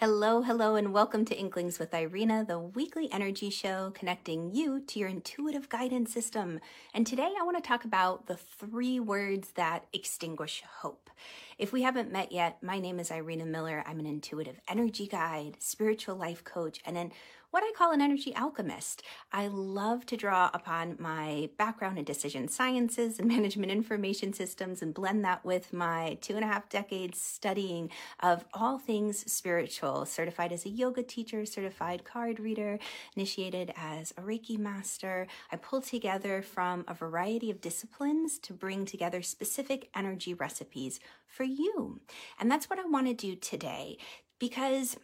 Hello, hello, and welcome to Inklings with Irina, the weekly energy show connecting you to your intuitive guidance system. And today I want to talk about the three words that extinguish hope. If we haven't met yet, my name is Irina Miller. I'm an intuitive energy guide, spiritual life coach, and then what I call an energy alchemist. I love to draw upon my background in decision sciences and management information systems and blend that with my 2.5 decades studying of all things spiritual, certified as a yoga teacher, certified card reader, initiated as a Reiki master. I pull together from a variety of disciplines to bring together specific energy recipes for you. And that's what I want to do today because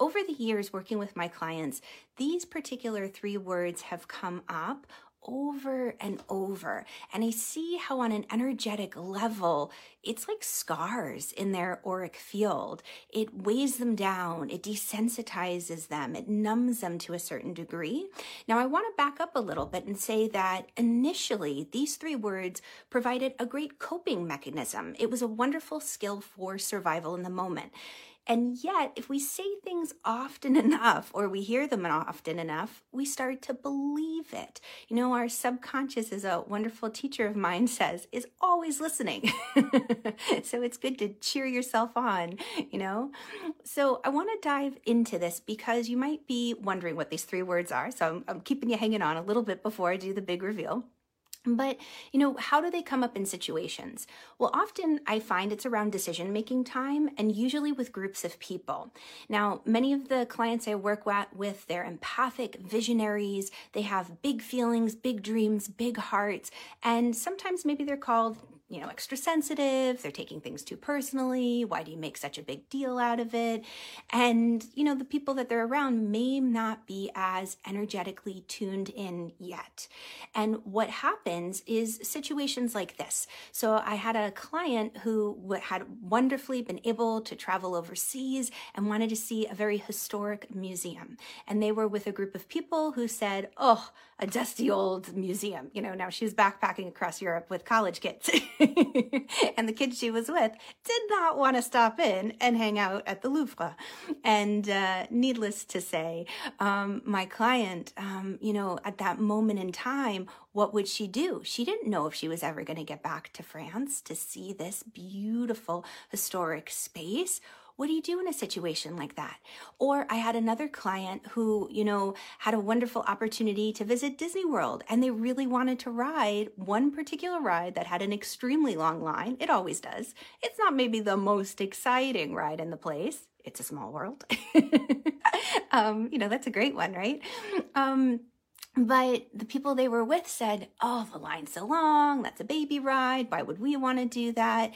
over the years working with my clients, these particular three words have come up over and over, and I see how on an energetic level, it's like scars in their auric field. It weighs them down, it desensitizes them, it numbs them to a certain degree. Now I want to back up a little bit and say that initially these three words provided a great coping mechanism. It was a wonderful skill for survival in the moment. And yet, if we say things often enough, or we hear them often enough, we start to believe it. You know, our subconscious, as a wonderful teacher of mine says, is always listening. So it's good to cheer yourself on, you know? So I want to dive into this because you might be wondering what these three words are. So I'm keeping you hanging on a little bit before I do the big reveal. But, you know, how do they come up in situations? Well, often I find it's around decision-making time and usually with groups of people. Now, many of the clients I work with, they're empathic visionaries. They have big feelings, big dreams, big hearts, and sometimes maybe they're called, you know, extra sensitive, they're taking things too personally, why do you make such a big deal out of it? And, you know, the people that they're around may not be as energetically tuned in yet. And what happens is situations like this. So I had a client who had wonderfully been able to travel overseas and wanted to see a very historic museum. And they were with a group of people who said, oh, a dusty old museum. You know, now she was backpacking across Europe with college kids. And the kids she was with did not want to stop in and hang out at the Louvre. And needless to say, my client, you know, at that moment in time, what would she do? She didn't know if she was ever going to get back to France to see this beautiful historic space. What do you do in a situation like that? Or I had another client who, you know, had a wonderful opportunity to visit Disney World and they really wanted to ride one particular ride that had an extremely long line. It always does. It's not maybe the most exciting ride in the place. It's a small world. You know, that's a great one, right? But the people they were with said, oh, the line's so long. That's a baby ride. Why would we want to do that?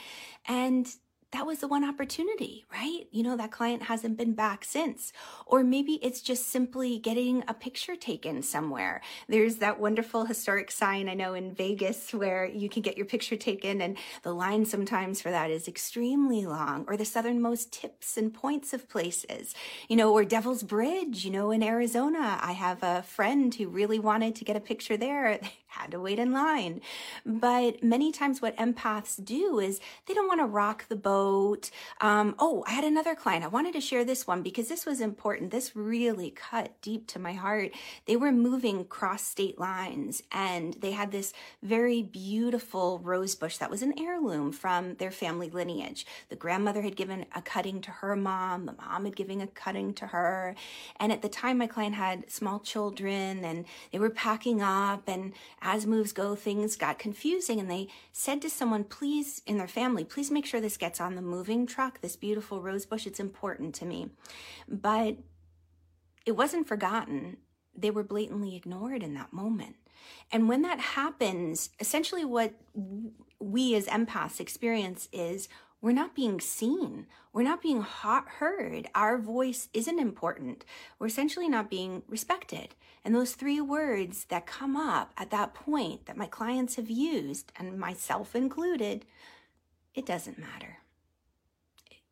And that was the one opportunity, right? You know, that client hasn't been back since. Or maybe it's just simply getting a picture taken somewhere. There's that wonderful historic sign, I know, in Vegas where you can get your picture taken, and the line sometimes for that is extremely long, or the southernmost tips and points of places, you know, or Devil's Bridge, you know, in Arizona. I have a friend who really wanted to get a picture there. Had to wait in line. But many times what empaths do is they don't want to rock the boat. I had another client. I wanted to share this one because this was important. This really cut deep to my heart. They were moving cross state lines and they had this very beautiful rose bush that was an heirloom from their family lineage. The grandmother had given a cutting to her mom. The mom had given a cutting to her. And at the time my client had small children and they were packing up, and as moves go, things got confusing, and they said to someone, please, in their family, please make sure this gets on the moving truck, this beautiful rose bush, it's important to me. But it wasn't forgotten. They were blatantly ignored in that moment. And when that happens, essentially what we as empaths experience is we're not being seen. We're not being heard. Our voice isn't important. We're essentially not being respected. And those three words that come up at that point that my clients have used, and myself included, it doesn't matter.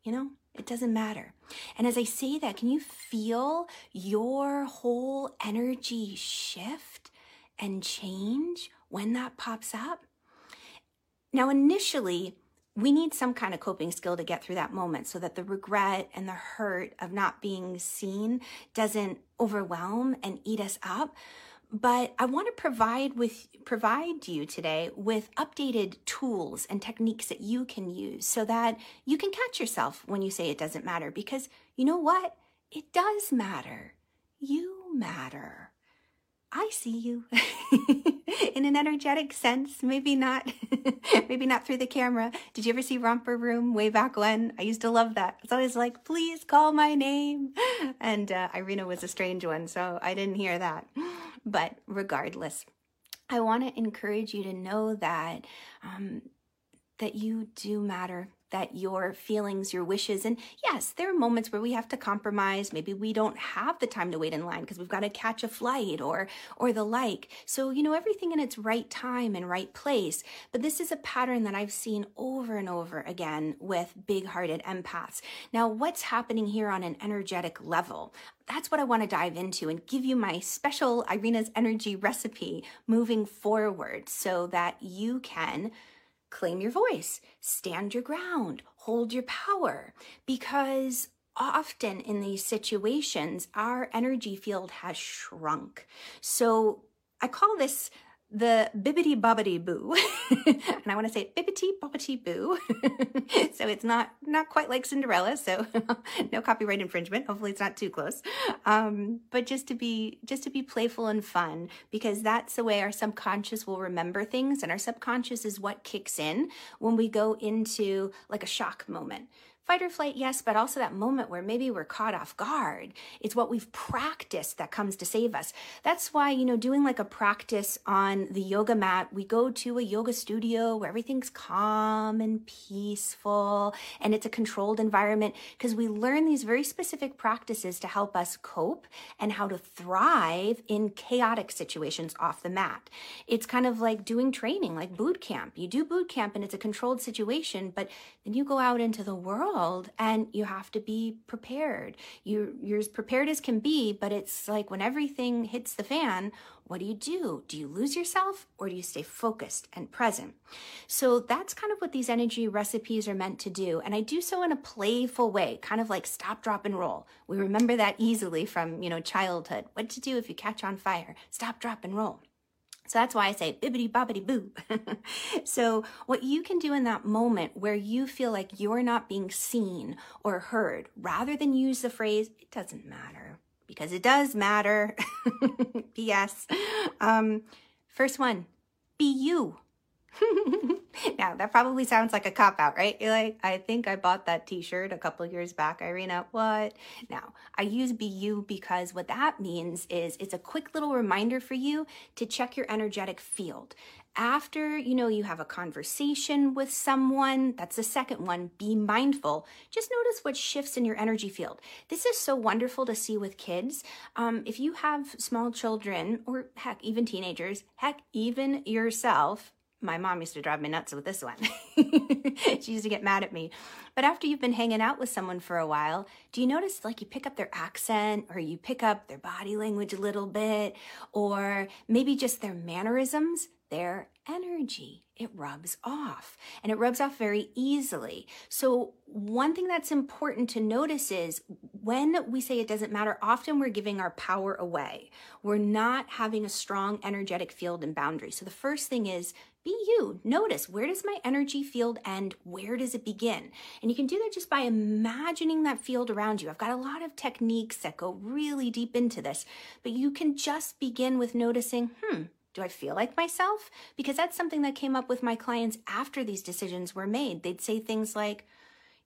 You know, it doesn't matter. And as I say that, can you feel your whole energy shift and change when that pops up? Now, initially, we need some kind of coping skill to get through that moment so that the regret and the hurt of not being seen doesn't overwhelm and eat us up. But I want to provide you today with updated tools and techniques that you can use so that you can catch yourself when you say it doesn't matter, because you know what? It does matter. You matter. I see you in an energetic sense, maybe not through the camera. Did you ever see Romper Room way back when? I used to love that. It's always like, please call my name. And Irina was a strange one, so I didn't hear that. But regardless, I want to encourage you to know that that you do matter, that your feelings, your wishes, and yes, there are moments where we have to compromise. Maybe we don't have the time to wait in line because we've got to catch a flight or the like. So, you know, everything in its right time and right place. But this is a pattern that I've seen over and over again with big-hearted empaths. Now, what's happening here on an energetic level? That's what I want to dive into and give you my special Irina's energy recipe moving forward so that you can claim your voice, stand your ground, hold your power, because often in these situations, our energy field has shrunk. So I call this the Bibbidi-Bobbidi-Boo, and I want to say Bibbidi-Bobbidi-Boo, so it's not quite like Cinderella, so no copyright infringement. Hopefully, it's not too close. But just to be playful and fun, because that's the way our subconscious will remember things, and our subconscious is what kicks in when we go into like a shock moment. Fight or flight, yes, but also that moment where maybe we're caught off guard. It's what we've practiced that comes to save us. That's why, you know, doing like a practice on the yoga mat, we go to a yoga studio where everything's calm and peaceful, and it's a controlled environment, because we learn these very specific practices to help us cope and how to thrive in chaotic situations off the mat. It's kind of like doing training, like boot camp. You do boot camp and it's a controlled situation, but then you go out into the world and you have to be prepared. You're as prepared as can be, but it's like when everything hits the fan, what do you do? Do you lose yourself or do you stay focused and present? So that's kind of what these energy recipes are meant to do. And I do so in a playful way, kind of like stop, drop, and roll. We remember that easily from, you know, childhood. What to do if you catch on fire? Stop, drop, and roll. So that's why I say Bibbidi-Bobbidi-Boo. So what you can do in that moment where you feel like you're not being seen or heard, rather than use the phrase, it doesn't matter, because it does matter. P.S. First one, be you. Now, that probably sounds like a cop-out, right? You're like, I think I bought that t-shirt a couple of years back, Irina. What? Now, I use be you because what that means is it's a quick little reminder for you to check your energetic field. After, you know, you have a conversation with someone, that's the second one, be mindful. Just notice what shifts in your energy field. This is so wonderful to see with kids. If you have small children, or heck, even teenagers, heck, even yourself. My mom used to drive me nuts with this one. She used to get mad at me. But after you've been hanging out with someone for a while, do you notice like you pick up their accent, or you pick up their body language a little bit, or maybe just their mannerisms, their energy? It rubs off, and it rubs off very easily. So one thing that's important to notice is when we say it doesn't matter, often we're giving our power away. We're not having a strong energetic field and boundary. So the first thing is be you. Notice, where does my energy field end? Where does it begin? And you can do that just by imagining that field around you. I've got a lot of techniques that go really deep into this, but you can just begin with noticing, do I feel like myself? Because that's something that came up with my clients after these decisions were made. They'd say things like,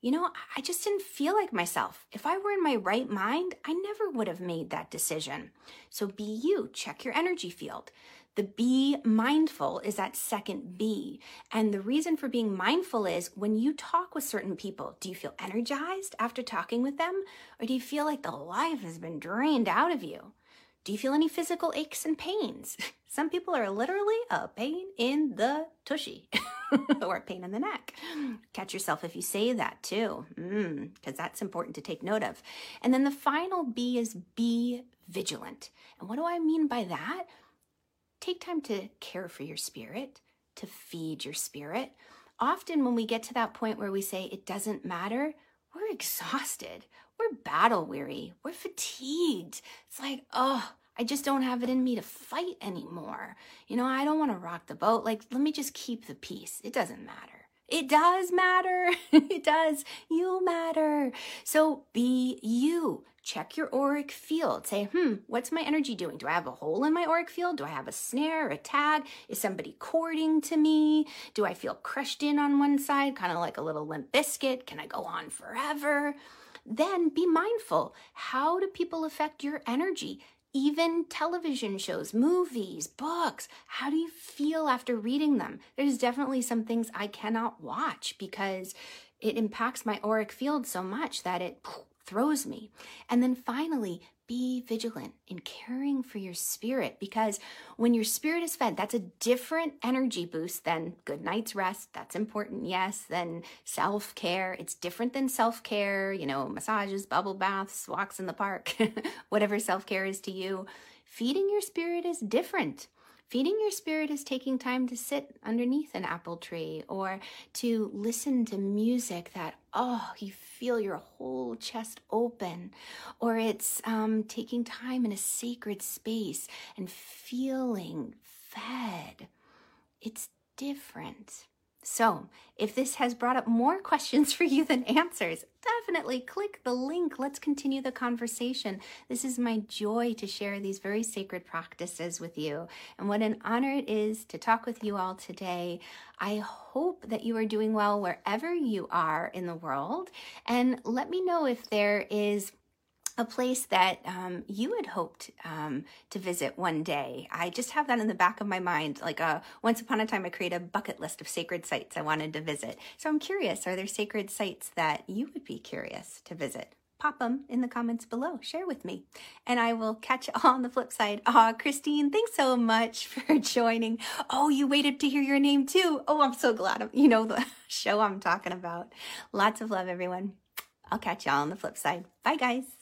you know, I just didn't feel like myself. If I were in my right mind, I never would have made that decision. So be you, check your energy field. The be mindful is that second B. And the reason for being mindful is when you talk with certain people, do you feel energized after talking with them? Or do you feel like the life has been drained out of you? Do you feel any physical aches and pains? Some people are literally a pain in the tushy or a pain in the neck. Catch yourself if you say that too, because that's important to take note of. And then the final B is be vigilant. And what do I mean by that? Take time to care for your spirit, to feed your spirit. often when we get to that point where we say it doesn't matter, we're exhausted, we're battle weary, we're fatigued. It's like, oh, I just don't have it in me to fight anymore. You know, I don't want to rock the boat. Like, let me just keep the peace. It doesn't matter. It does matter. It does. You matter. So be you. Check your auric field. Say, what's my energy doing? Do I have a hole in my auric field? Do I have a snare or a tag? Is somebody cording to me? Do I feel crushed in on one side, kind of like a little Limp Biscuit? Can I go on forever? Then be mindful. How do people affect your energy? Even television shows, movies, books. How do you feel after reading them? There's definitely some things I cannot watch because it impacts my auric field so much that it throws me. And then finally, be vigilant in caring for your spirit, because when your spirit is fed, that's a different energy boost than good night's rest. That's important, yes. Then self-care. It's different than self-care, you know, massages, bubble baths, walks in the park, whatever self-care is to you. Feeding your spirit is different. Feeding your spirit is taking time to sit underneath an apple tree or to listen to music that, oh, you feel your whole chest open, or it's taking time in a sacred space and feeling fed. It's different. So if this has brought up more questions for you than answers, definitely click the link. Let's continue the conversation. This is my joy to share these very sacred practices with you. And what an honor it is to talk with you all today. I hope that you are doing well wherever you are in the world. And let me know if there is a place that you had hoped to visit one day. I just have that in the back of my mind. Like once upon a time, I created a bucket list of sacred sites I wanted to visit. So I'm curious, are there sacred sites that you would be curious to visit? Pop them in the comments below. Share with me. And I will catch you all on the flip side. Aw, Christine, thanks so much for joining. Oh, you waited to hear your name too. Oh, I'm so glad. You know the show I'm talking about. Lots of love, everyone. I'll catch y'all on the flip side. Bye, guys.